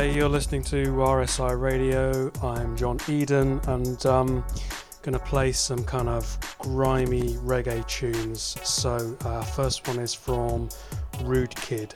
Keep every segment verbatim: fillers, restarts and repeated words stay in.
day. You're listening to R S I Radio. I'm John Eden, and um, going to play some kind of grimy reggae tunes. So uh, first one is from Rude Kid.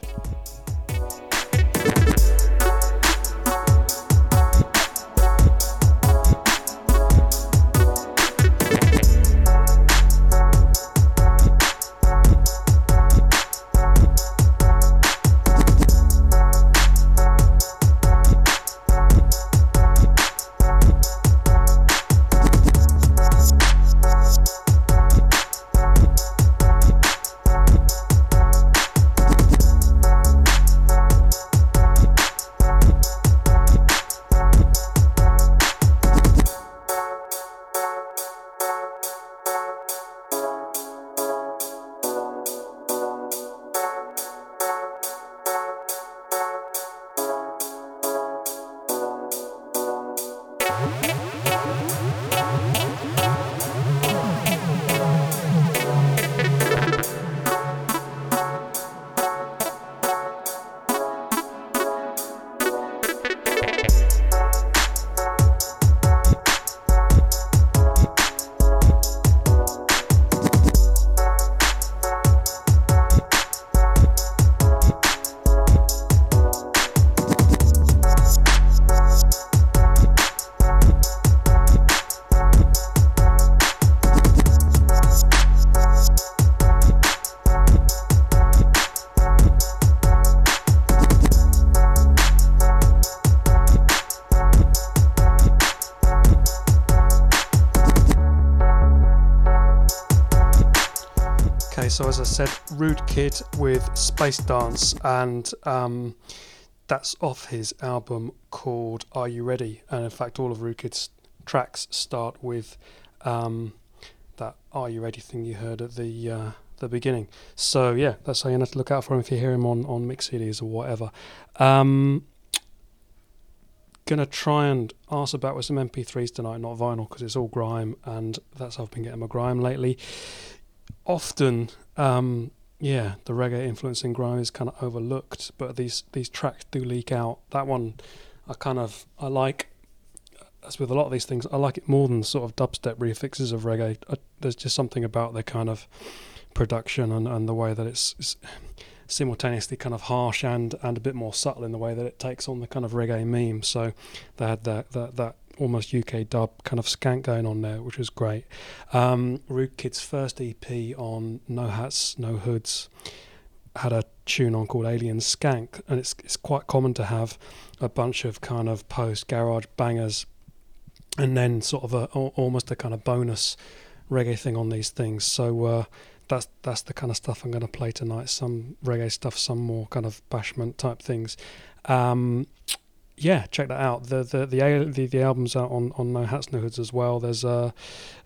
So as I said, Rude Kid with Space Dance, and um, that's off his album called Are You Ready? And in fact, all of Rude Kid's tracks start with um, that Are You Ready thing you heard at the uh, the beginning. So yeah, that's how you have to look out for him if you hear him on, on mix C Ds or whatever. Um, gonna try and arse about with some M P threes tonight, not vinyl, because it's all grime, and that's how I've been getting my grime lately. Often, um, yeah, the reggae influence in grime is kind of overlooked, but these, these tracks do leak out. That one, I kind of, I like, as with a lot of these things, I like it more than sort of dubstep refixes of reggae. I, there's just something about the kind of production and, and the way that it's, it's simultaneously kind of harsh and, and a bit more subtle in the way that it takes on the kind of reggae meme. So they had that, that, that almost U K dub kind of skank going on there, which was great. Um, Rude Kid's first E P on No Hats, No Hoods had a tune on called Alien Skank, and it's it's quite common to have a bunch of kind of post-garage bangers and then sort of a, almost a kind of bonus reggae thing on these things. So uh, that's that's the kind of stuff I'm going to play tonight, some reggae stuff, some more kind of bashment type things. Um, yeah, check that out. The the the the, the album's out on, on No Hats No Hoods as well. There's a,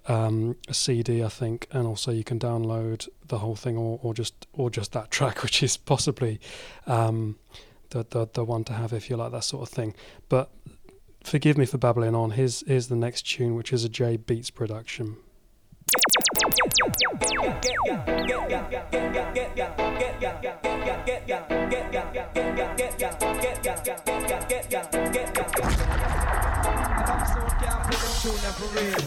um, a C D, I think, and also you can download the whole thing or, or just or just that track, which is possibly um, the, the the one to have if you like that sort of thing. But forgive me for babbling on. Here's here's the next tune, which is a J Beats production.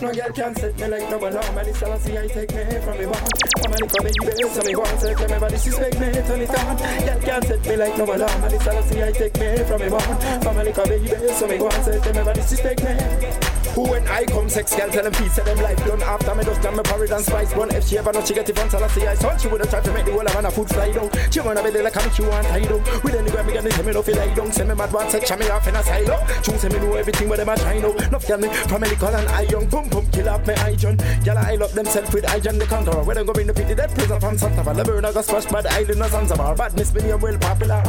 No girl can set me like no one. How many sellers see I take me from me one? How many come in the base? How many go and take me? Everybody suspect me, turn it on. Girl can set me like no one. How many sellers see I take me from me one? How many come in the base? How many go and take me? Everybody suspect me. Who when I come, sex girl tell them peace, tell them life done. After me dust down my porridge and spice bun. If she ever know she get it from Salassi, I saw she would have tried to make the whole of her food fly down. She wanna be there like I'm, she want hide down. With any girl me get me tell me no feel like down. Send me mad one section me off in a silo. Choose say me know everything what them a try now. Nuff girl me from Helical and I young. Boom boom kill off my eye John. Girl I love themself with I John the contour. When I go in the pity dead prison from Santa Fe. Never I got squashed by the island of Zanzibar. Badness me well popular.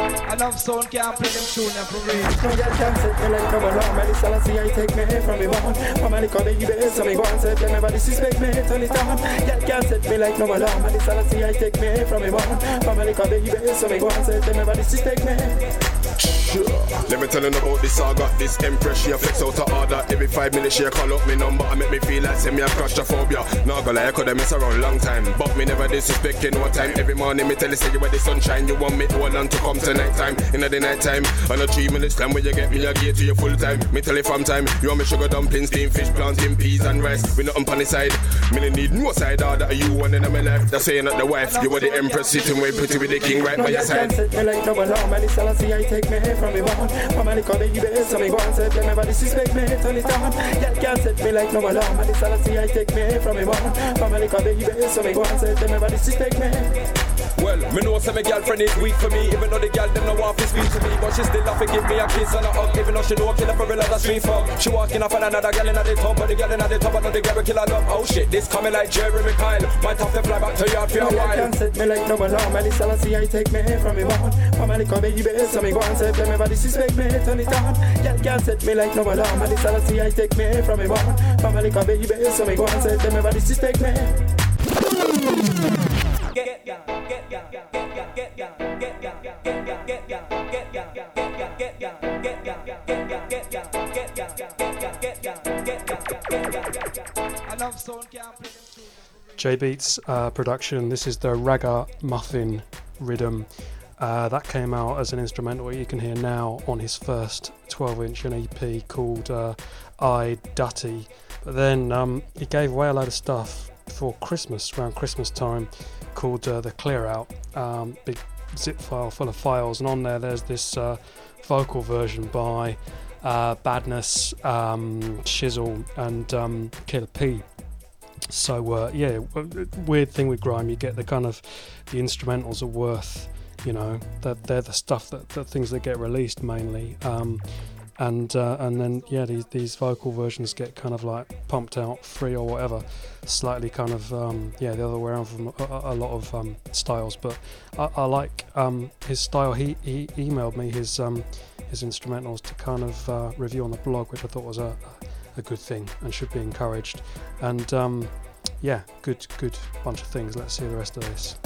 I love sound can't play them tune and for real. No girl can't set me like no one. How many Salassi I take me from me one, how many call me baby? So me go and set me, everybody suspect me, turn it on. Y'all can't set me like no one. How many Salassi I take me from me one, how many call me baby? So me go and set me, everybody suspect me. Let me tell you about this, I got this empress. She a flex out of order. Every five minutes she a call up me number and make me feel like semi a claustrophobia. Nah, girl, I could have mess around long time, but me never disrespect in no time. Every morning me tell you, say you were the sunshine. You want me all on to come to night time. In the night time, on a three minutes time when you get me a gear to your full time. Me tell you from time, you want me sugar dumplings, steamed fish, planting peas and rice. We not on the side. Me no need no side order. You one in my life. That's saying not the wife. You were the empress sitting way pretty with the king right by your side. From any call you best, so me go and set them ever disrespect me, turn it down. That can't set me like no alarm, and this all I see I take me from me one. From any call you best, so me go and set them ever disrespect me. Well, me know some girlfriend is weak for me. Even though the girl them no want to speak to me, but she still have to give me a kiss and a hug. Even though she know kill her for real as a street fuck. She walking off on another girl in at the top, but the girl in at the top, another girl kill her up. Oh shit, this coming like Jeremy Kyle. Might have to fly back to your for a while. Can't set me like no alarm, and this all I see I take me from me one. From any call you best, so me go and set them ever disrespect me, turn it down. Girl can't set me like no alarm, and this all I see I take me from me one. From any call you best, so me go and set them ever disrespect me. Get down, get down, get down, get down, get down, get down, get down, get down, get down, get down, get down, get down. I love sound can play them too. J Beats uh, production. This is the Ragga Muffin Rhythm. Uh, that came out as an instrumental you can hear now on his first twelve inch an E P called uh, I Dutty. But then um, he gave away a load of stuff for Christmas, around Christmas time, called uh, the Clear Out, um, big zip file full of files, and on there there's this uh, vocal version by uh, Badness, um, Shizzle and um, Killer P. So uh, yeah, weird thing with grime, you get the kind of, the instrumentals are worth, you know, that they're, they're the stuff that the things that get released mainly. Um, And uh, and then yeah, these, these vocal versions get kind of like pumped out free or whatever, slightly kind of um, yeah the other way around from a, a lot of um, styles. But I, I like um, his style. He he emailed me his um, his instrumentals to kind of uh, review on the blog, which I thought was a a good thing and should be encouraged. And um, yeah, good good bunch of things. Let's see the rest of this.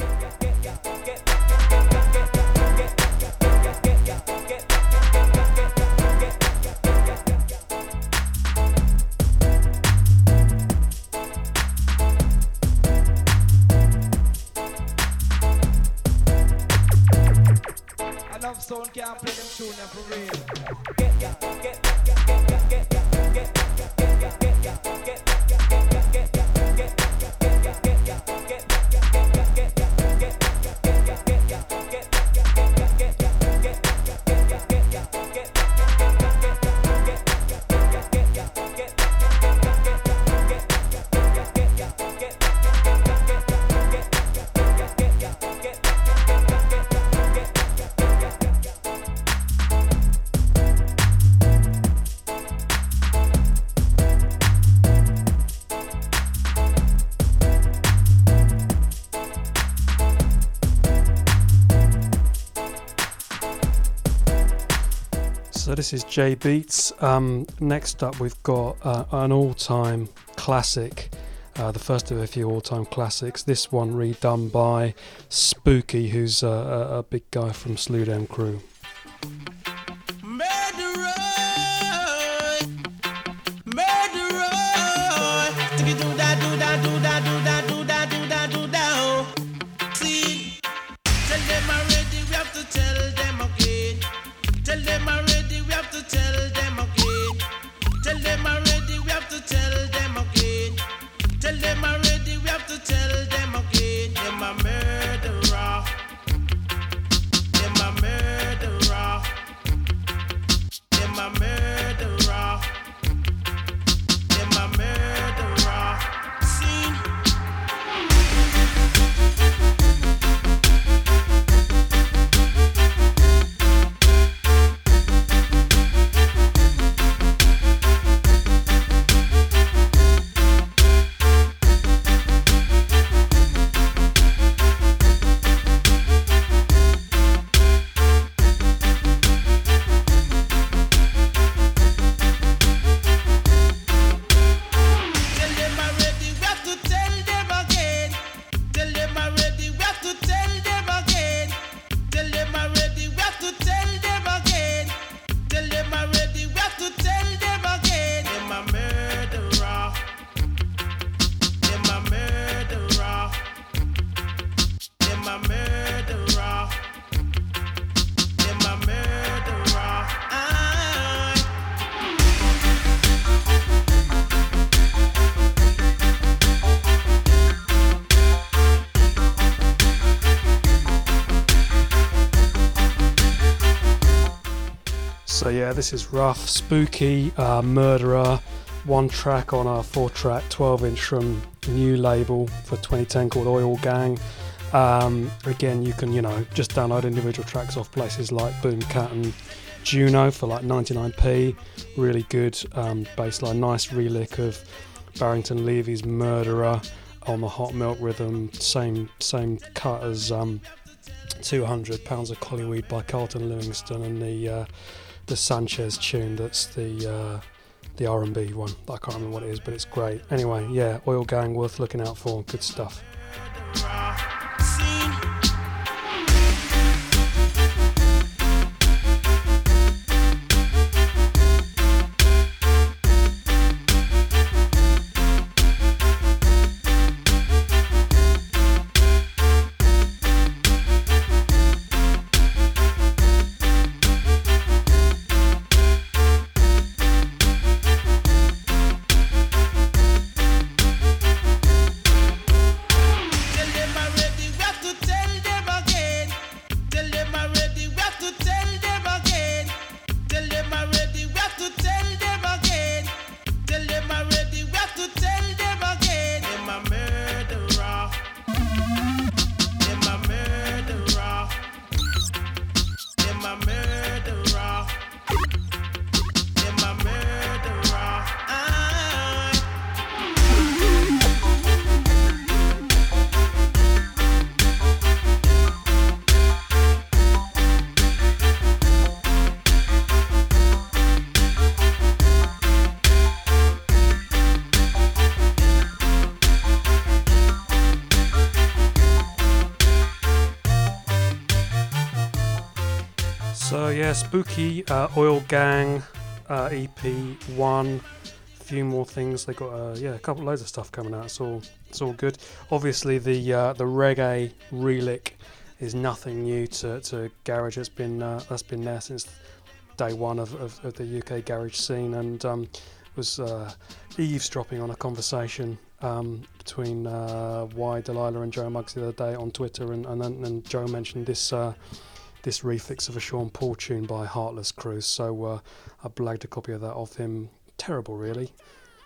Sound can't play them tune and for real. Get ya, get ya, get ya, get ya, get ya, get ya, get ya, get ya, get ya, get ya. So this is J Beats. Um, next up we've got uh, an all-time classic, uh, the first of a few all-time classics. This one redone by Spooky, who's uh, a, a big guy from Sludem Crew. yeah, this is rough. Spooky, uh, Murderer, one track on a four track twelve inch from new label for twenty ten called Oil Gang. Um, again, you can, you know, just download individual tracks off places like Boomkat and Juno for like ninety-nine p. Really good um, bassline, nice relick of Barrington Levy's Murderer on the hot milk rhythm, same same cut as um, two hundred pounds of Collingweed by Carlton Livingston, and the uh, the Sanchez tune that's the uh, the R and B one. I can't remember what it is, but it's great. Anyway, yeah, Oil Gang, worth looking out for, good stuff. Yeah, Spooky, uh, Oil Gang, uh, E P one, a few more things. They got uh, yeah, a couple loads of stuff coming out. It's all it's all good. Obviously, the uh, the reggae relic is nothing new to, to garage. It's been uh, that's been there since day one of, of, of the U K garage scene, and um, was uh, eavesdropping on a conversation um, between uh, Y Delilah and Joe Muggs the other day on Twitter, and and, then, and Joe mentioned this. Uh, this refix of a Sean Paul tune by Heartless Crew, so uh, I blagged a copy of that off him. Terrible, really.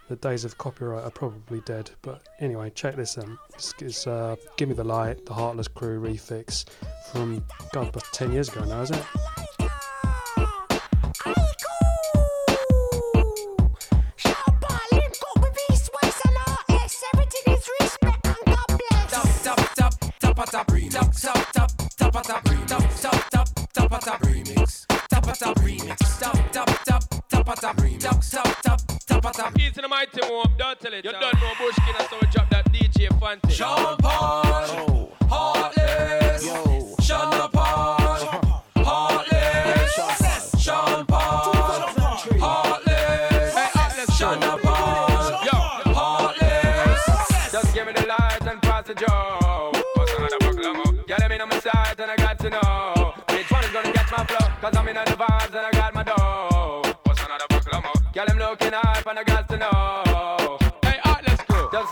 The days of copyright are probably dead, but anyway, check this out. It's, it's uh, Give Me The Light, the Heartless Crew refix from, God, about ten years ago now, isn't it? You don't know Bushkin, so we drop that D J Fante. Sean Paul, Heartless. Sean Paul, Heartless. Sean Paul, Heartless. Sean Paul, Heartless. Just give me the light and pass the job. Yeah, let me know my size and I got to know which one is gonna catch my flow, cause I'm in the vibes and I got my dough. Yeah, I'm looking hype and I got to know.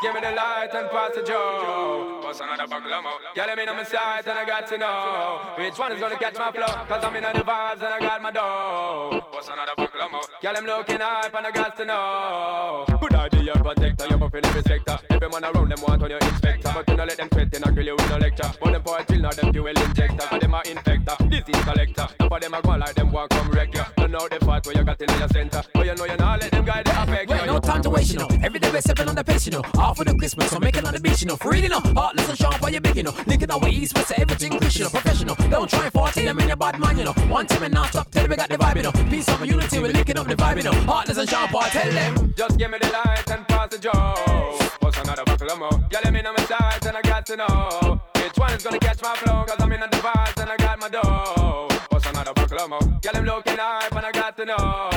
Give me the light and pass the joke. What's another baglamo? Yeah, let me know my size and I got to know which one is gonna catch my flow, cause I'm in the vibes and I got my dough. What's another baglamo? Yeah, I'm looking hype and I got to know. Good idea, your protector, you're fulfilling the sector. Every man around them want on your inspector, but you don't let them sweat and I grill you with no lecture. But them boy till now them dual injector, for them are infector, disease collector. And for them I go like them want come wreck you. Don't know the fight where you got in your center, but you know you're not let them guide the affect. Wait, no time to waste, you know. Every day we're stepping on the pace, you know. For the Christmas, so make it on the beach, you know. Free, you know. Heartless and sharp, while you're big, you know. Nicking away east, west, everything Christian, you know. Professional. Don't try and force them in your bad mind, you know. One time and not stop, tell them we got the vibe, you know. Peace, of unity, we're linking up the vibe, you know. Heartless and sharp, I tell them. Just give me the light and pass the joke. What's another buckle of more? Yeah, let me know my size and I got to know which one is gonna catch my flow, cause I'm in the vibes and I got my dough. What's another buckle of more? Yeah, them looking hype and I got to know.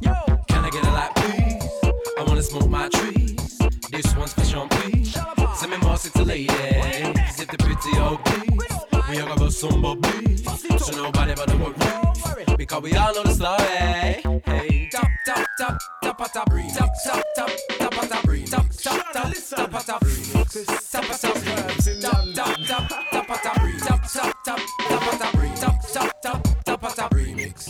Yo, can I get a light, please? I wanna smoke my trees. This one's for Sean P. Send me more sexy ladies. If the pretty old beats, we all gonna go some more beats. So nobody but the work, because we all know the story. Hey, tap tap tap tap tap tap tap tap tap tap tap tap tap tap tap tap tap tap tap tap tap tap tap tap.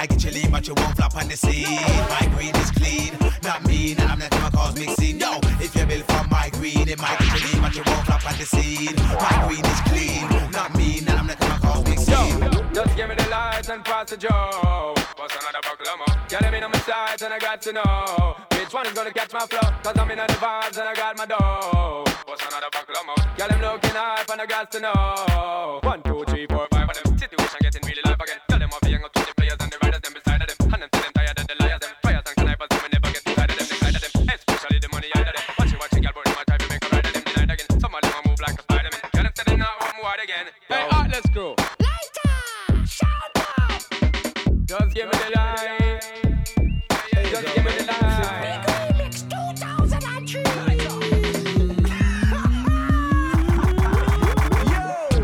mic and chilly, but you won't flop on the scene. My green is clean, not mean, and I'm not in my cosmic scene. Yo, if you're built from my green, it might get chilly, but you won't flop on the scene. My green is clean, not mean, and I'm not in my cosmic scene. Yo, just give me the lights and pass the joke. What's another buckle? Get him in on my sides and I got to know which one is gonna catch my flow, cause I'm in the vibes and I got my dough. What's another buckle? Get him looking hype and I got to know. One, two, three, four, five of them. Situation getting really live again. Tell them off the young up to the players and the riders them beside of them. And them tell them tired of the liars them. Fires and cannibals them and never get inside of them. Inside of them, especially the money out of them. Watch you watch a girl burn my type, you make a ride of them denied again. Some of them will move like a Spider-Man. Get them to them now, I'm wide again. Hey, Heartless Crew. Just give me the light. Just give me the light. Big Remix two thousand three. Yo,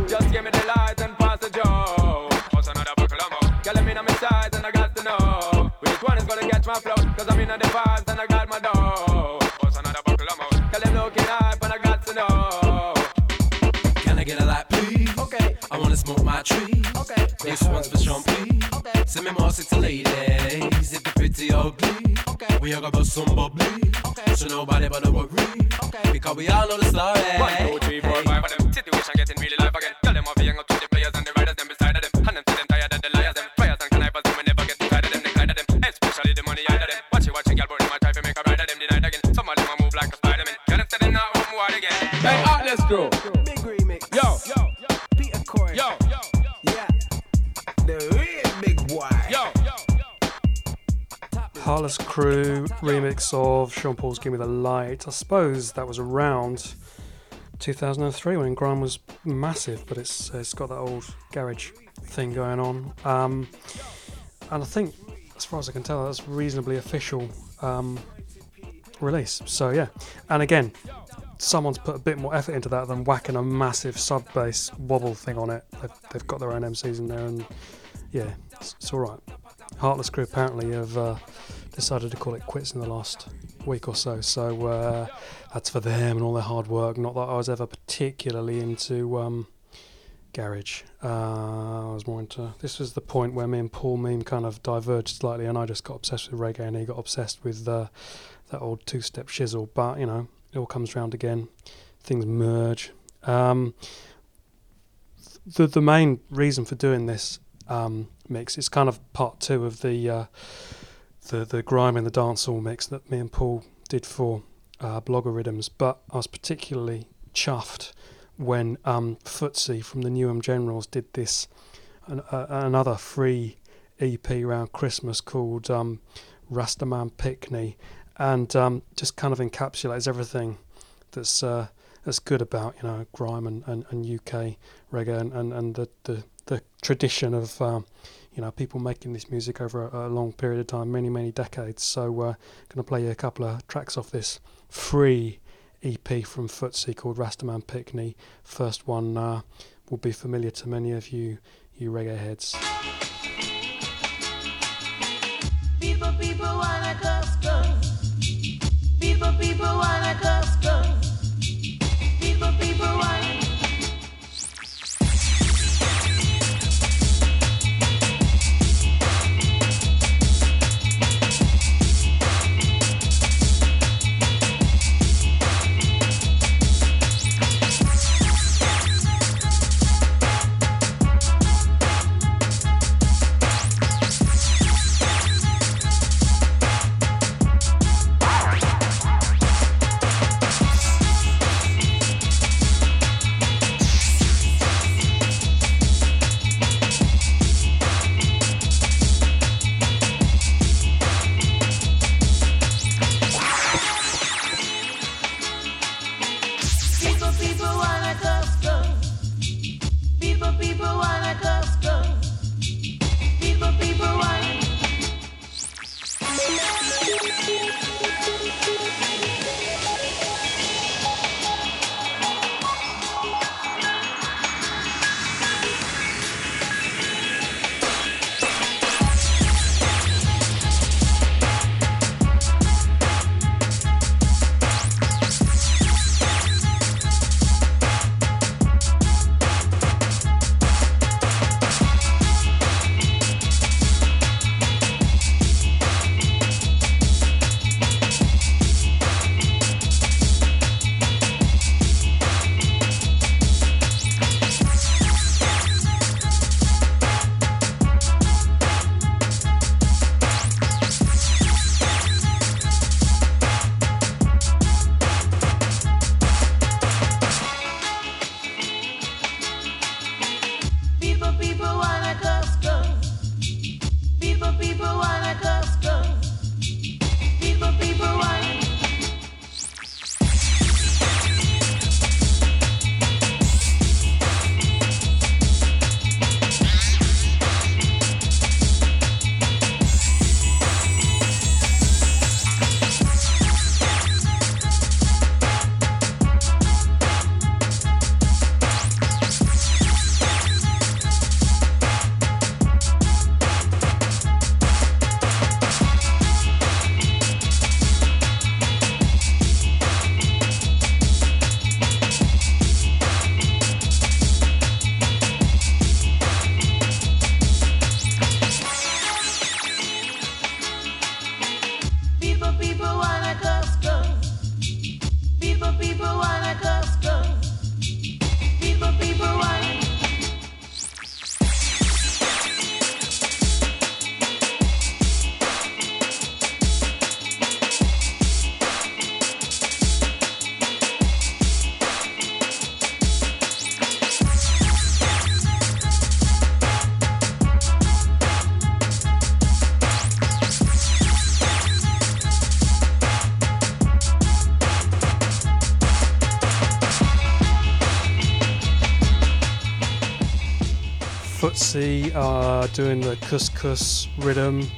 just give me the light and pass the joke. What's another buckle up? Girl, I'm in on my side and I got to know which one is gonna catch my flow, cause I'm in on the vibes and I got my dough. What's another buckle up? Girl, I'm looking hype and I got to know. Can I get a light, please? Okay. I wanna smoke my tree. Okay. This one's for Sean P. Send me more sexy ladies, if you're pretty ugly, okay. We all got about some bubbly, okay. So nobody but the worry, okay. Because we all know the story. One, two, three, four, five of them, situation getting really live again. Tell them off the young up to the players and the riders them beside of them. And them tell them tired of the liars them. Fires and cannibals them, we never get inside of them, inside of them. Especially the money out of them. Watch you watch a girl burn my type and make a ride of them denied again. Some of them will move like a Spider-Man. Tell them to them now, I'm wild again. Hey, Heartless Crew. Big Remix. Yo, yo, yo. Peter Corey. Yo, yo, yo. Yeah. The real big boy. Yo, yo, yo. Heartless Crew remix of Sean Paul's Give Me the Light. I suppose that was around two thousand three when grime was massive, but it's it's got that old garage thing going on. Um, and I think, as far as I can tell, that's reasonably official um, release. So yeah, and again, someone's put a bit more effort into that than whacking a massive sub bass wobble thing on it. They've, they've got their own M Cs in there, and yeah, it's, it's all right. Heartless Crew apparently have uh, decided to call it quits in the last week or so, so uh, that's for them and all their hard work. Not that I was ever particularly into um, garage. Uh, I was more into. This was the point where me and Paul Meme kind of diverged slightly, and I just got obsessed with reggae, and he got obsessed with uh, that old two-step shizzle. But you know. It all comes round again. Things merge. Um, the the main reason for doing this um, mix is kind of part two of the uh, the the grime and the dancehall mix that me and Paul did for uh, Blogorhythms. But I was particularly chuffed when um, Footsie from the Newham Generals did this an, uh, another free E P around Christmas called um, Rastaman Pickney. And um, just kind of encapsulates everything that's uh, that's good about, you know, grime and, and, and U K reggae and, and, and the, the, the tradition of, um, you know, people making this music over a, a long period of time, many, many decades. So uh, going to play you a couple of tracks off this free E P from Footsie called Rastaman Pickney. First one uh, will be familiar to many of you, you reggae heads. People, people wanna cuss, cuss. People, people wanna cuss, cuss. People, people wanna. Footsie are doing the couscous rhythm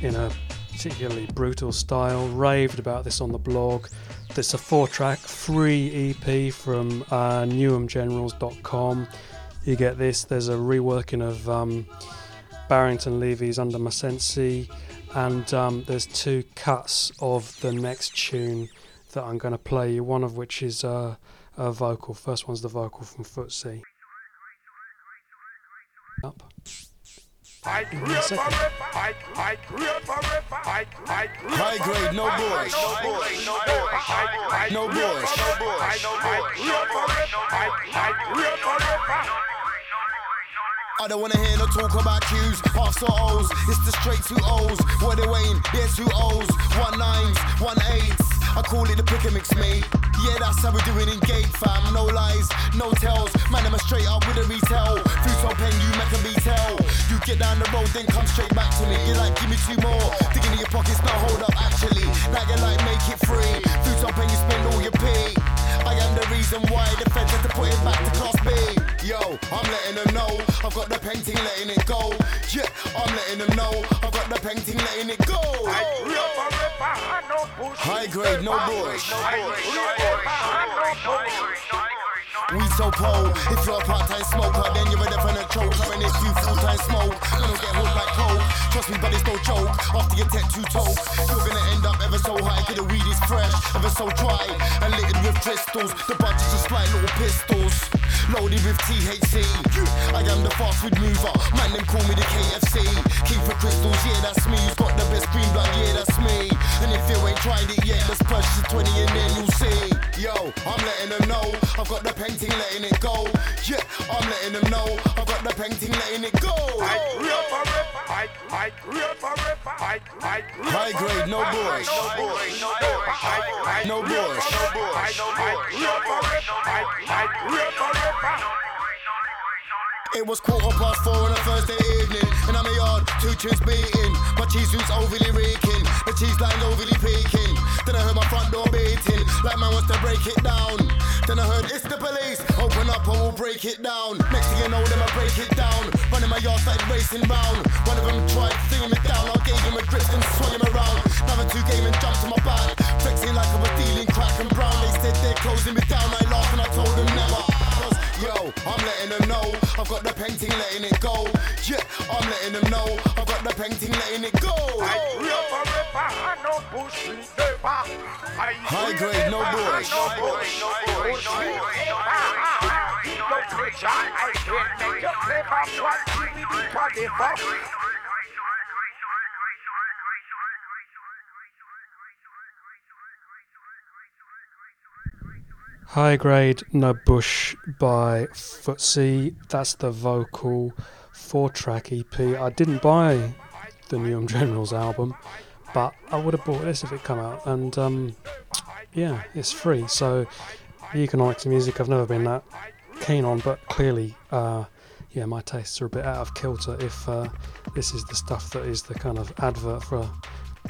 in a particularly brutal style. Raved about this on the blog. It's a four-track free E P from uh, newham generals dot com. You get this. There's a reworking of um, Barrington Levy's Under My Sensi, and um, there's two cuts of the next tune that I'm going to play you, one of which is uh, a vocal. First one's the vocal from Footsie. Up. I grew up a ripper, I, I grew up a ripper, I, I grew up a ripper, high grade, no boys, no boys, no boys, I, I, no boys, no boys, I, I grew up a ripper, I, I grew up a ripper. I don't wanna hear no talk about Q's, halves or O's, it's the straight two O's, where they weighing, yeah two O's, one nines, one eights, I call it the pick and mix, mate. Yeah, that's how we do it in gate, fam. No lies, no tells. Man, I'm a straight up with a retail. Fruit on pen, you make a retail. You get down the road, then come straight back to me. You're like, give me two more. Digging in your pockets, now hold up, actually. Now you're like, make it free. Fruit on pen, you spend all your pee. I am the reason why the feds had to put it back to Class B. Yo, I'm letting them know. I've got the painting, letting it go. Yeah, I'm letting them know. I've got the painting, letting it go. I grew up a ripper, I no bullshit. High grade, no bush. I grew up a ripper, I no bullshit. We so pole. If you're a part-time smoker, then you're a definite choke. When it's you full-time smoke, gonna get hooked like coke. Trust me, but it's no joke. After your tattoo toke, you're gonna end up ever so high. Cause the weed is fresh, ever so dry, and littered with crystals. The bunches just like little pistols. Loaded with T H C. I am the fast food mover. Man, them call me the K F C. King for crystals, yeah, that's me. You've got the best green blood, yeah, that's me. And if you ain't tried it yet, let's purchase a twenty and then you'll see. Yo, I'm letting them know. I've got the painting, letting it go. Yeah, I'm letting them know. I've got the painting, letting it go. I grew up a ripper. I, I grew up a ripper. I, I grew up a ripper. High grade, no boys. No boys. No boys. No boys. I grew up a ripper. I grew up a ripper. It was quarter past four on a Thursday evening, and I'm a yard, two tunes beating. My cheese suit's overly reeking, the cheese line's overly peaking. Then I heard my front door beating, like man wants to break it down. Then I heard, it's the police, open up or we'll break it down. Next thing you know, then I break it down. Running my yard, started racing round. One of them tried flinging me down, I gave him a grip and swung him around. Another two gave and jumped to my back, flexing like I was dealing crack and brown. They said they're closing me down, I laughed and I told them never. Yo, I'm letting them know, I've got the painting, letting it go. Yeah, I'm letting them know, I've got the painting, letting it go. I grew up a ripper, I no bullshit ripper. High grade, no bullshit. No bullshit. I can't make your flavor. Try to keep me deep on the fuck. High Grade No Bush by Footsie. That's the vocal four-track E P. I didn't buy the Newham Generals album, but I would have bought this if it come out. And um, yeah, it's free. So the economics of music I've never been that keen on, but clearly, uh, yeah, my tastes are a bit out of kilter. If uh, this is the stuff that is the kind of advert for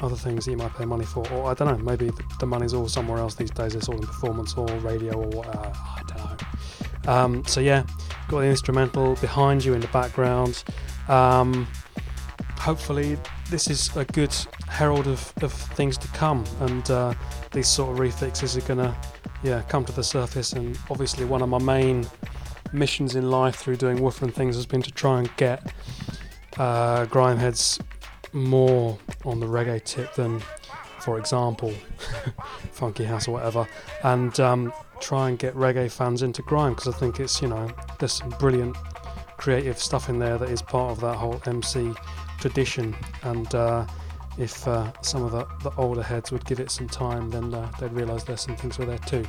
other things that you might pay money for, or I don't know, maybe the money's all somewhere else these days, it's all in performance or radio or whatever, uh, I don't know. Um, so yeah, got the instrumental behind you in the background. Um, hopefully this is a good herald of, of things to come, and uh, these sort of refixes are gonna yeah, come to the surface, and obviously one of my main missions in life through doing Woofer and things has been to try and get uh, Grimeheads more on the reggae tip than, for example, Funky House or whatever, and um, try and get reggae fans into grime, because I think it's, you know, there's some brilliant creative stuff in there that is part of that whole M C tradition, and uh, if uh, some of the, the older heads would give it some time, then uh, they'd realise there's some things were there too.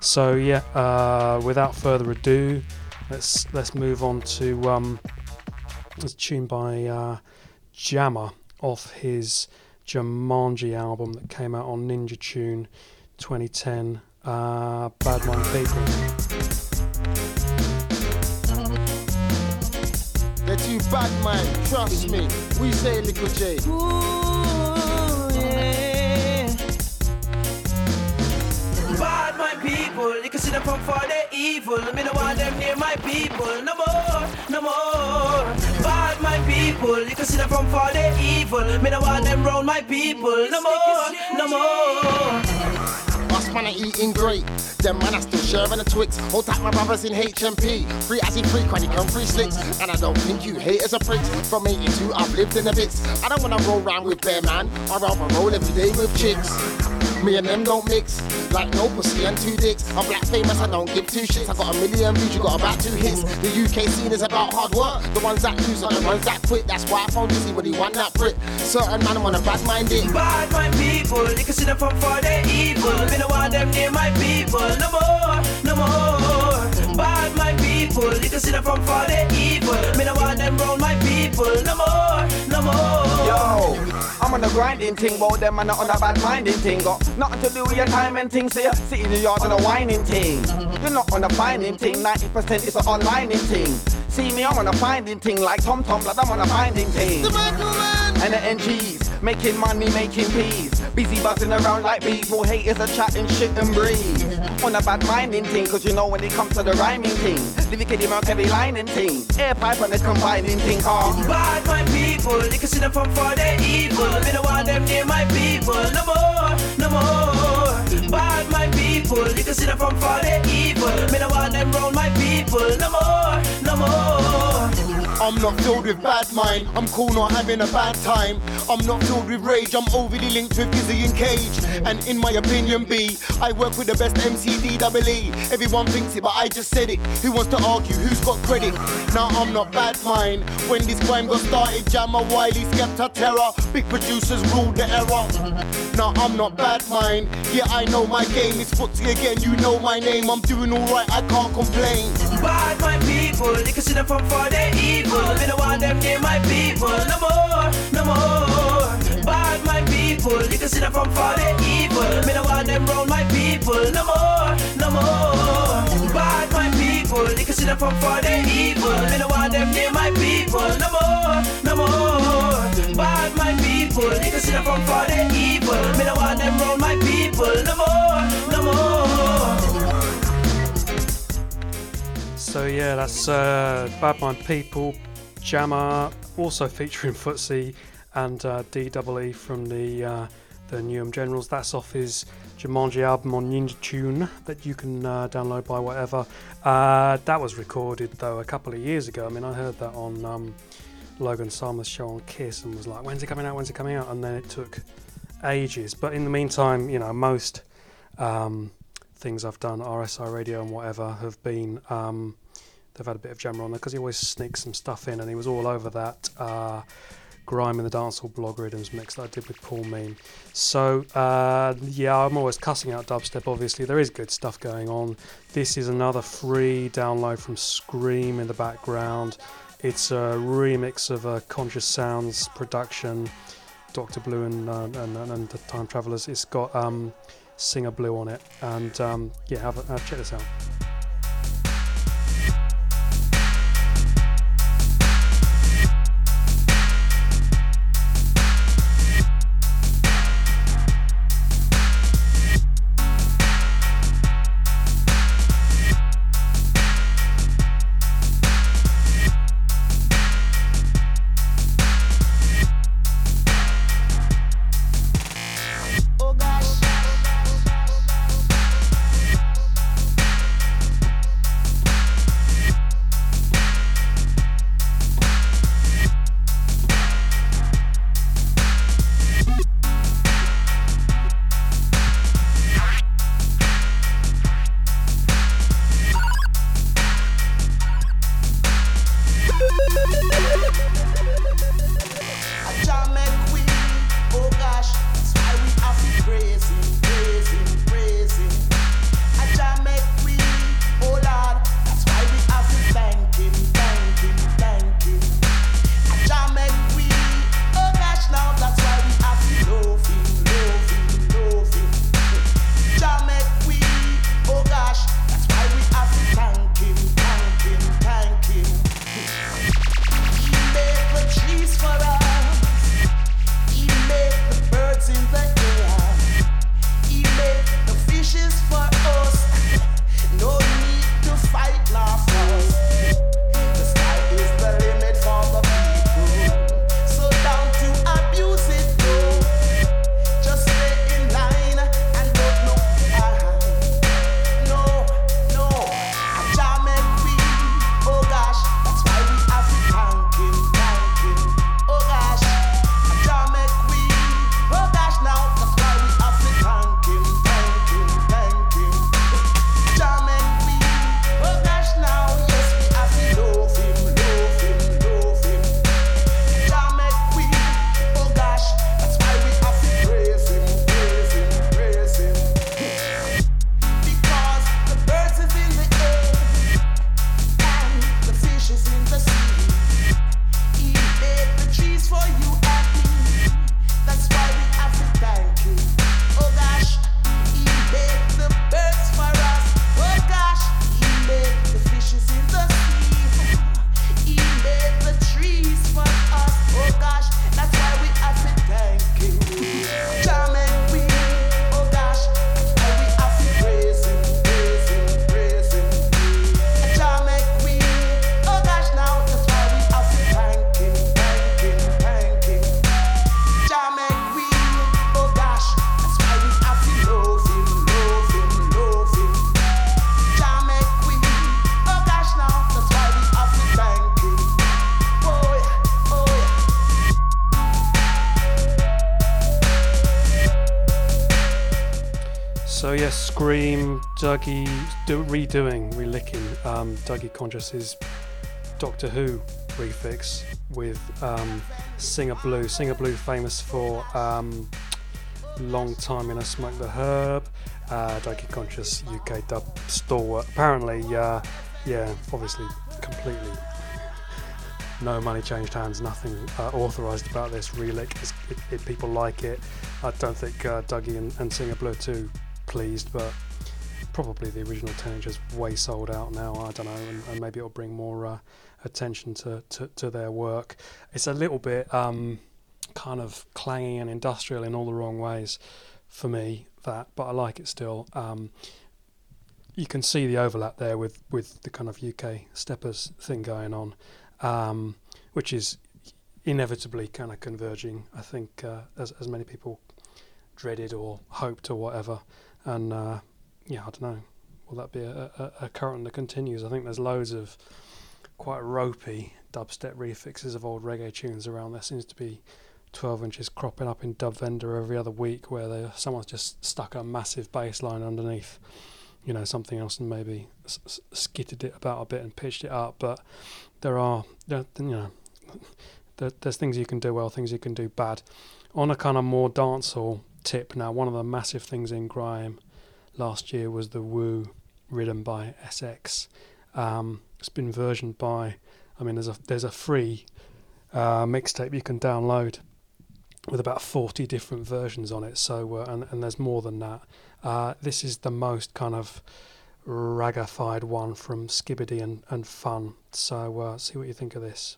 So yeah, uh, without further ado, let's let's move on to um, a tune by uh, Jammer off his Jumanji album that came out on Ninja Tune twenty ten, uh, Bad Mind People. That you bad man, trust me, we say Little J. Ooh, yeah. Bad mind people, you can see them from far, they're evil. I mean, I want them near my people. No more, no more. people. You can see them from far, they're evil. Me no want them round my people. No more, no more. Us man are eating great, them man are still sharing the Twix. All type my brothers in H M P, free as in free, cranny come free slicks. And I don't think you haters are pricks, from eighty-two I've lived in the bits. I don't wanna roll round with bear man, or I'll roll every day with chicks. Me and them don't mix, like no pussy and two dicks. I'm black famous, I don't give two shits. I got a million views, you got about two hits. The U K scene is about hard work. The ones that lose are the ones that quit. That's why I found Dizzy when he won that Brit. Certain man wanna bad mind it. Bad mind people, you can see them from far, they're evil. Me no want them near my people. No more, no more. Bad mind people, you can see them from far, they're evil. Me no want them round my people. No more, no more. Yo, I'm on the grinding thing, but them man are on the bad minding thing. Got nothing to do with your time and things, so you're sitting in the yard on a whining thing. You're not on a finding thing, ninety percent is an online thing. See me, I'm on a finding thing, like Tom Tom, like I'm on a finding thing. The man. And the N Gs, making money, making peas. Busy buzzing around like people, haters are chatting shit and breathe. On a bad minding thing, cause you know when it comes to the rhyming thing. Living in mouth every line and thing. Air pipe on this combining thing, oh. Bad my people, you can see them from far, they're evil. Me no want them near my people, no more, no more. Bad my people, you can see them from far, they're evil. Me no want them round my people, no more, no more. I'm not filled with bad mind, I'm cool not having a bad time. I'm not filled with rage, I'm overly linked with Dizzy and Cage. And in my opinion B, I work with the best M C D E E. Everyone thinks it but I just said it. Who wants to argue, who's got credit? Now I'm not bad mind. When this grime got started, Jammer, Wiley, Skepta, Terror. Big producers ruled the era. Now I'm not bad mind. Yeah I know my game, it's Footsie again, you know my name. I'm doing alright, I can't complain. Bad mind people, you can see them from far, they're evil. Me no want them near my people. No more, no more. Bad my people, you can see them from far, they're evil. Me no want them round my people. No more, no more. Bad my people, you can see them from far, they're evil. Me no want them near my people. No more, no more. Bad my people, you can see them from far, they're evil. Me no want them round my people. No more, no more. So yeah, that's uh, Bad Mind People, Jammer, also featuring Footsie and uh, D E E from the uh, the Newham Generals. That's off his Jumanji album on Ninja Tune that you can uh, download by whatever. Uh, that was recorded though a couple of years ago. I mean, I heard that on um, Logan Summer's show on Kiss and was like, when's it coming out? When's it coming out? And then it took ages. But in the meantime, you know, most Um, things I've done, R S I Radio and whatever, have been, um, they've had a bit of Jammer on there because he always sneaks some stuff in, and he was all over that uh, Grime and the Dancehall Blog Rhythms mix that I did with Paul Mean. So, uh, yeah, I'm always cussing out dubstep, obviously. There is good stuff going on. This is another free download from Scream in the background. It's a remix of a Conscious Sounds production, Doctor Blue and, uh, and, and the Time Travellers. It's got Um, Singer Blue on it, and um, yeah, have a, uh, check this out. So yes, Scream, Dougie do, redoing, relicking um, Dougie Condress's Doctor Who refix with um, Singer Blue. Singer Blue famous for um, Long Time in a Smoke the Herb, uh, Dougie Condress U K dub stalwart. Apparently, uh, yeah, obviously completely no money changed hands, nothing uh, authorised about this relic. It, it, people like it. I don't think uh, Dougie and, and Singer Blue are too pleased, but probably the original ten inch is way sold out now, I don't know, and, and maybe it'll bring more uh, attention to, to, to their work. It's a little bit um, kind of clanging and industrial in all the wrong ways for me, that, but I like it still. Um, you can see the overlap there with, with the kind of U K steppers thing going on. Um, which is inevitably kind of converging, I think, uh, as, as many people dreaded or hoped or whatever. And uh, yeah, I don't know, will that be a, a, a current that continues? I think there's loads of quite ropey dubstep refixes of old reggae tunes around. There seems to be twelve inches cropping up in Dub Vendor every other week where they, someone's just stuck a massive bass line underneath, you know, something else and maybe s- skittered it about a bit and pitched it up. But there are, you know, there, there's things you can do well, things you can do bad. On a kind of more dancehall tip now, one of the massive things in grime last year was the Woo Rhythm by S X. Um, it's been versioned by, I mean, there's a, there's a free uh, mixtape you can download with about forty different versions on it, so uh, and, and there's more than that. Uh, this is the most kind of raggified one from Skibbity and, and Fon, so uh, see what you think of this.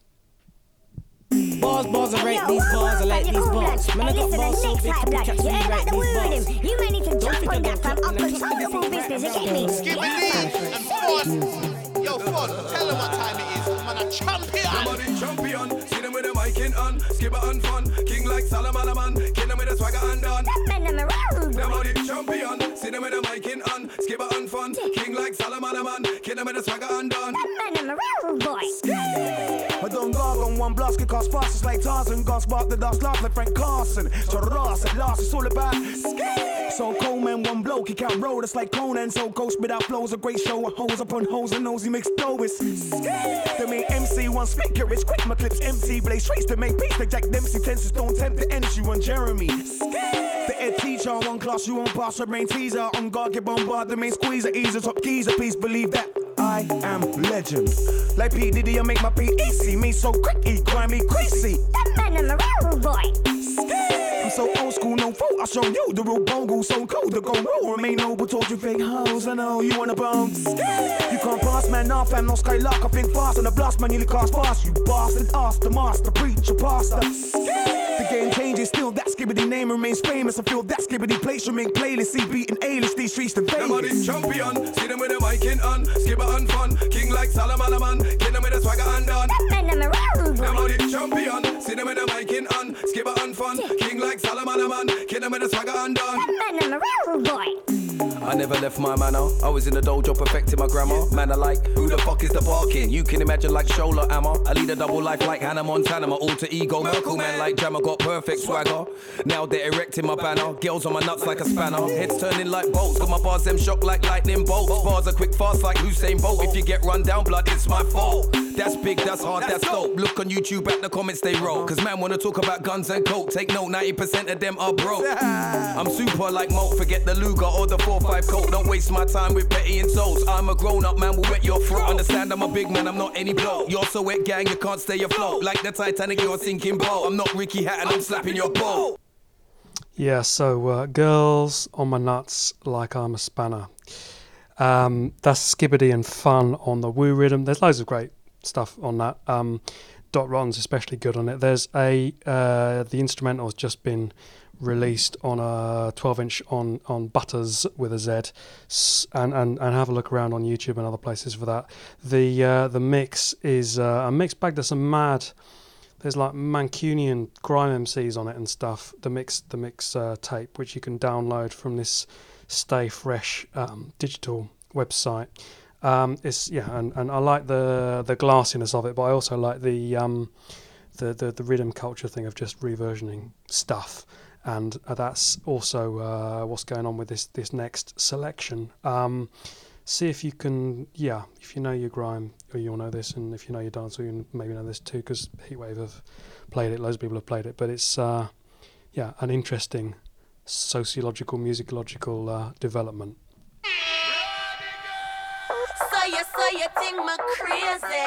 Bars, bars, I rate these bars, I like these bars. Man, I got bars so big, we catch me right these bars. You may need to jump on that from up and start your full business, you get me? Skibbity and Fon! Yo, Fon, tell them what time it is. Man, I'm a champion! I'm a champion, see them with the mic in on. Skibber and Fon, king like Solomon, man. Kill them with the swagger and on. That man, I'm around! Them are the champion, see them with the mic in on. Skibber and Fon, king like Solomon, man. Kill them with the swagger and on. That man, I'm around, boy! I don't log on one blast, kick off fast, it's like Tarzan. Guns bark the dogs, laugh like Frank Carson. Taras at last, it's all about skin. So cold man, one bloke, he can't roll, it's like Conan. So cold, spit out flows, a great show of hoes upon hoes and nose, he makes dough, it's skin. The main M C, one speaker, it's quick, my clips empty. Blaze trace to make beats, like Jack Dempsey, tenses don't tempt the energy, one Jeremy. Skin. The ed teacher, one class, you won't pass, a brain teaser. On guard, get bombarded, the main squeezer, easer, top geezer, please believe that. I am legend. Like P. Diddy, I make my beat easy. Me so quicky, grimy, greasy. That man, I'm a real boy. I'm so old school, no fault. I show you the real bongo, so cold. The go roll remain noble. Told you fake hoes, I know you wanna bone. You can't pass, man. Off, I'm no skylark. I think fast on the blast, man. You cast fast, you bastard. Ask the master, preacher, pastor. The game changes, still that Skibbity name remains famous. I feel that Skibbity place should make playlists. See beating A-list, these streets to fame. Nobody's champion. See them with the mic in on. Skibber and Fon, king like Solomon, man. Kill them with the swagger and on. That man, I'm a real boy. Nobody's champion. See them with the mic in on. Skibber and Fon, king like Solomon, man. Kill them with the swagger and on. That man, I'm a real boy. I never left my manor. I was in the dojo perfecting my grammar. Man, I like, who the fuck is the barking? You can imagine like Shola Amma. I lead a double life like Hannah Montana. My alter ego, Merkel man, like Jammer got perfect swagger. Now they're erecting my banner. Girls on my nuts like a spanner. Heads turning like bolts. Got my bars them shock like lightning bolts. Bars are quick fast like Usain Bolt. If you get run down, blood, it's my fault. That's big, that's hard, that's dope. Look on YouTube at the comments they roll. Cause man wanna talk about guns and coke. Take note, ninety percent of them are broke. I'm super like Molt. Forget the Luger or the four five Colt. Don't waste my time with petty insults. I'm a grown up man, will wet your throat. Understand I'm a big man, I'm not any bloke. You're so wet gang, you can't stay afloat. Like the Titanic, you're a sinking boat. I'm not Ricky Hatton, I'm slapping your boat. Yeah, so uh, girls on my nuts like I'm a spanner. Um, that's Skibbity and Fun on the Woo Rhythm. There's loads of great stuff on that. Um, Dot Rotten's especially good on it. There's a uh, the instrumental's just been released on a twelve inch on, on Butters with a Z, and, and and have a look around on YouTube and other places for that. The uh, the mix is uh, a mixed bag. There's some mad. There's like Mancunian grime M Cs on it and stuff. The mix the mix uh, tape, which you can download from this Stay Fresh um, digital website. Um, it's yeah, and, and I like the the glassiness of it, but I also like the um, the, the the rhythm culture thing of just reversioning stuff. and that's also uh, what's going on with this this next selection. Um, see if you can, yeah, if you know your grime, you'll know this, and if you know your dance, you'll maybe know this too, because Heatwave have played it, loads of people have played it, but it's, uh, yeah, an interesting sociological, musicological uh, development. So you, so you think me crazy,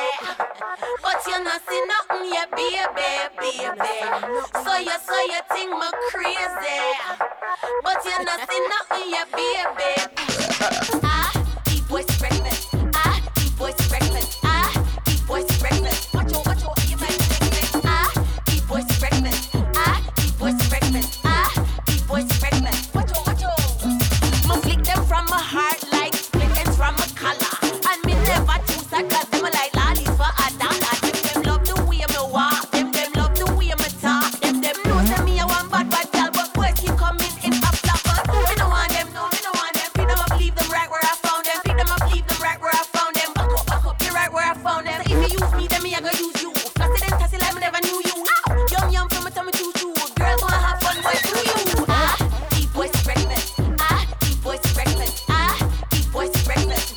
but you not see nothing yet, baby, baby. So you, so you think me crazy, but you not see nothing yet, baby. I eat boys breakfast. I eat boys breakfast. I eat boys breakfast. Watch your, watch your, you might think that. I eat boys breakfast. I eat boys breakfast. I eat boys breakfast. Watch your, watch your. Me flick them from my heart like flickings from a collar. And me never choose a cause them like lollies for a dollar. Them them love the way me walk. Them them love the way me talk. Them them know that me a one bad bad girl, but boys keep coming in a flop. Me no want them, no, me no want them. Pick them up, leave them right where I found them. Pick them up, leave them right where I found them. Buck up, buck up, be right where I found them. So if you use me, then me I go use you. Classy them, classy like me never knew you. Ow! Yum yum from a tummy choo choo. Girls wanna have fun, boys do you? I eat boys breakfast. I eat boys breakfast. I eat boys breakfast.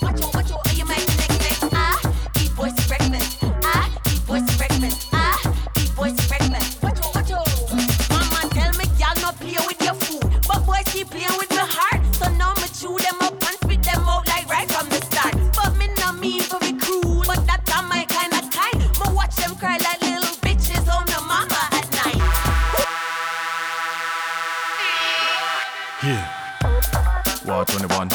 twenty-one,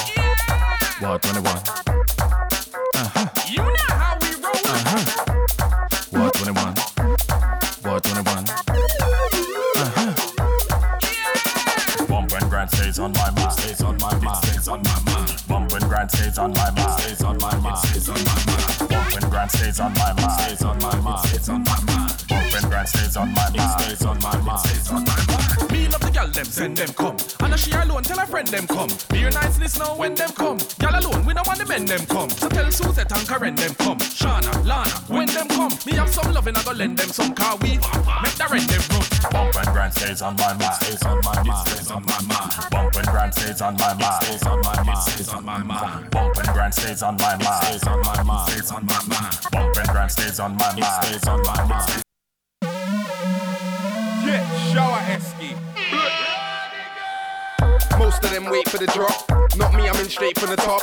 War twenty-one. Uh-huh. You know how we roll. Uh-huh. War twenty-one, War twenty-one. Uh-huh. Yeah. Bump and grind stays on my mind, stays on my mind, stays on my mind. Bump and grind stays on my mind, stays on my mind, stays on my mind. Bump and grind stays on my mind, stays on my mind, stays on my mind. Bump and grind stays on my mind, stays on my mind, stays on my mind. Me love the girl, them send them come. And she alone tell her friend them come. Be nice this now when them come. Y'all alone, we don't want the men them come. So tell Suzette and Karen them come. Shana, Lana, when them come. Me have some loving, I go lend them some car we make the rent them run. Bump and grind stays on my mind, stays on my mind, stays on my mind. Bump and grind stays on my mind, stays on my mind, stays on my mind. Bump and grind stays on my mind, stays on my mind, stays on my mind. Bump and grind stays on my mind, stays on my mind. Yeah, shower esky. Most of them wait for the drop. Not me, I'm in straight from the top.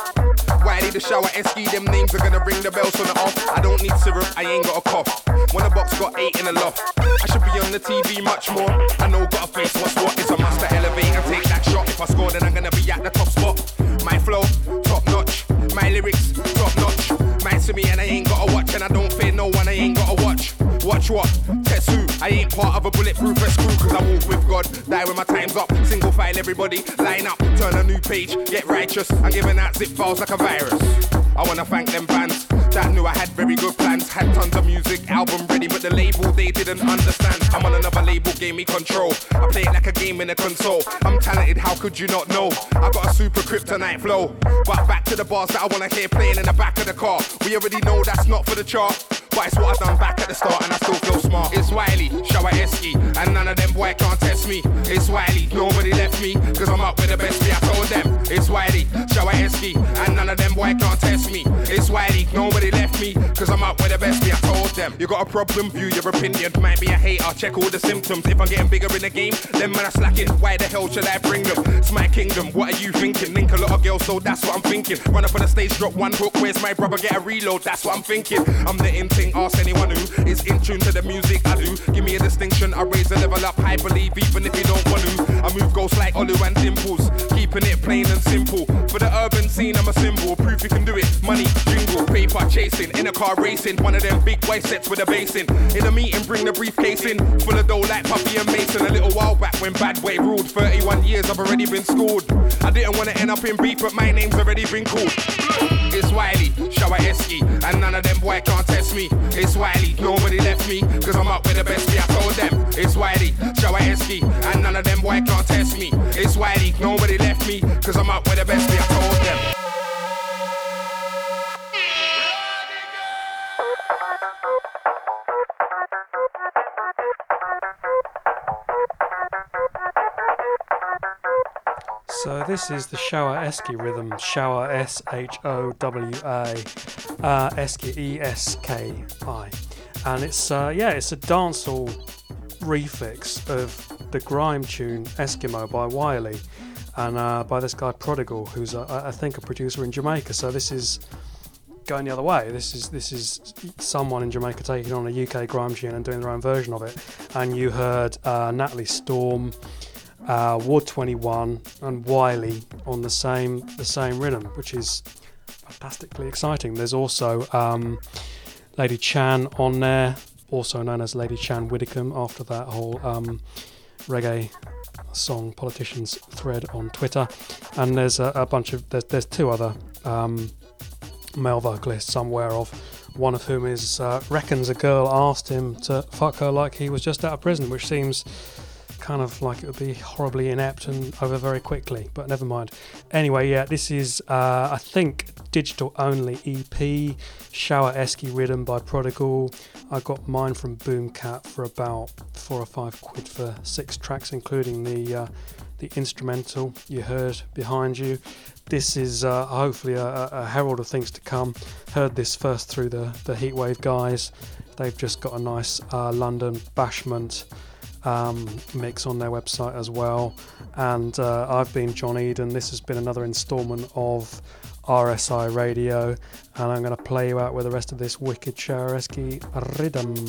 Wiley, the shower, Esky, them names are gonna ring the bells on the off. I don't need syrup, I ain't got a cough. When a box got eight in a loft. I should be on the T V much more. I know got a face, what's what? It's a must to elevate and take that shot. If I score, then I'm gonna be at the top spot. My flow, top notch. My lyrics, top notch. Mine to me and I ain't gotta watch. And I don't fear no one, I ain't gotta watch. Watch what? Test who? I ain't part of a bulletproof vest crew. Cause I walk with God, die when my time's up. Single file everybody, line up, turn a new page, get righteous. I'm giving out zip files like a virus. I wanna thank them fans that knew I had very good plans. Had tons of music, album ready, but the label they didn't understand. I'm on another label, gave me control. I play it like a game in a console. I'm talented, how could you not know? I got a super kryptonite flow. But back to the bars that I wanna hear playing in the back of the car. We already know that's not for the chart, but it's what I done back at the start and I still feel smart. It's Wiley, shower esky, and none of them boy can't test me. It's Wiley, nobody left me, cause I'm up with the best me. I told them, it's Wiley, shower esky, and none of them boy can't test me. It's Wiley, nobody left me, cause I'm up with the best me. I told them, you got a problem, view your opinion. Might be a hater, check all the symptoms. If I'm getting bigger in the game, then man I slacking. Why the hell should I bring them? It's my kingdom, what are you thinking? Link a lot of girls, so that's what I'm thinking. Run up on the stage, drop one hook, where's my brother, get a reload, that's what I'm thinking. I'm the in thing. Ask anyone who is in tune to the music I do. Give me a distinction, I raise the level up. I believe even if you don't want to. I move ghosts like Olu and Dimples, keeping it plain and simple. For the urban scene I'm a symbol, proof you can do it. Money, jingle, paper chasing, in a car racing. One of them big white sets with a bass in. In a meeting bring the briefcase in, full of dough like Puppy and Mason. A little while back when Bad Way ruled, thirty-one years I've already been scored. I didn't want to end up in beef, but my name's already been called. It's Wiley, shower esky, and none of them boy can't test me. It's Wiley, nobody left me, cause I'm up with the best me. I told them, it's Wiley, shower esky, and none of them boy can't test me. It's Wiley, nobody left me, cause I'm up with the best me. I told them. this is the Shower Esky rhythm. Shower, S H O W A, uh, Esky, E S K I. And it's, uh, yeah, it's a dancehall refix of the grime tune Eskimo by Wiley and uh, by this guy Prodigal, who's, a, I think, a producer in Jamaica. So this is going the other way. This is this is someone in Jamaica taking on a U K grime tune and doing their own version of it. And you heard uh, Natalie Storm, uh, Ward twenty-one, and Wiley on the same the same rhythm, which is fantastically exciting. There's also um, Lady Chan on there, also known as Lady Chan Widdicombe, after that whole um, reggae song politicians thread on Twitter. And there's a, a bunch of there's, there's two other. Um, male vocalist somewhere of, one of whom is uh, reckons a girl asked him to fuck her like he was just out of prison, which seems kind of like it would be horribly inept and over very quickly, but never mind. Anyway, yeah, this is uh, I think digital only E P, Shower Esky Rhythm by Prodigal. I got mine from Boomkat for about four or five quid for six tracks, including the uh, the instrumental you heard behind you. This is uh, hopefully a, a herald of things to come. Heard this first through the, the Heatwave guys. They've just got a nice uh, London bashment um, mix on their website as well. And uh, I've been John Eden. This has been another instalment of R S I Radio. And I'm going to play you out with the rest of this wicked Showeresque rhythm.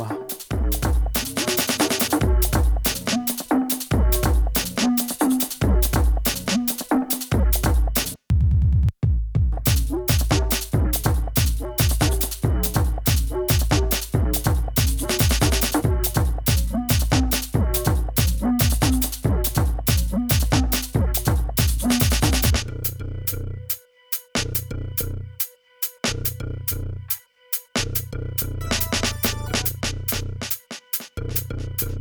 Uh,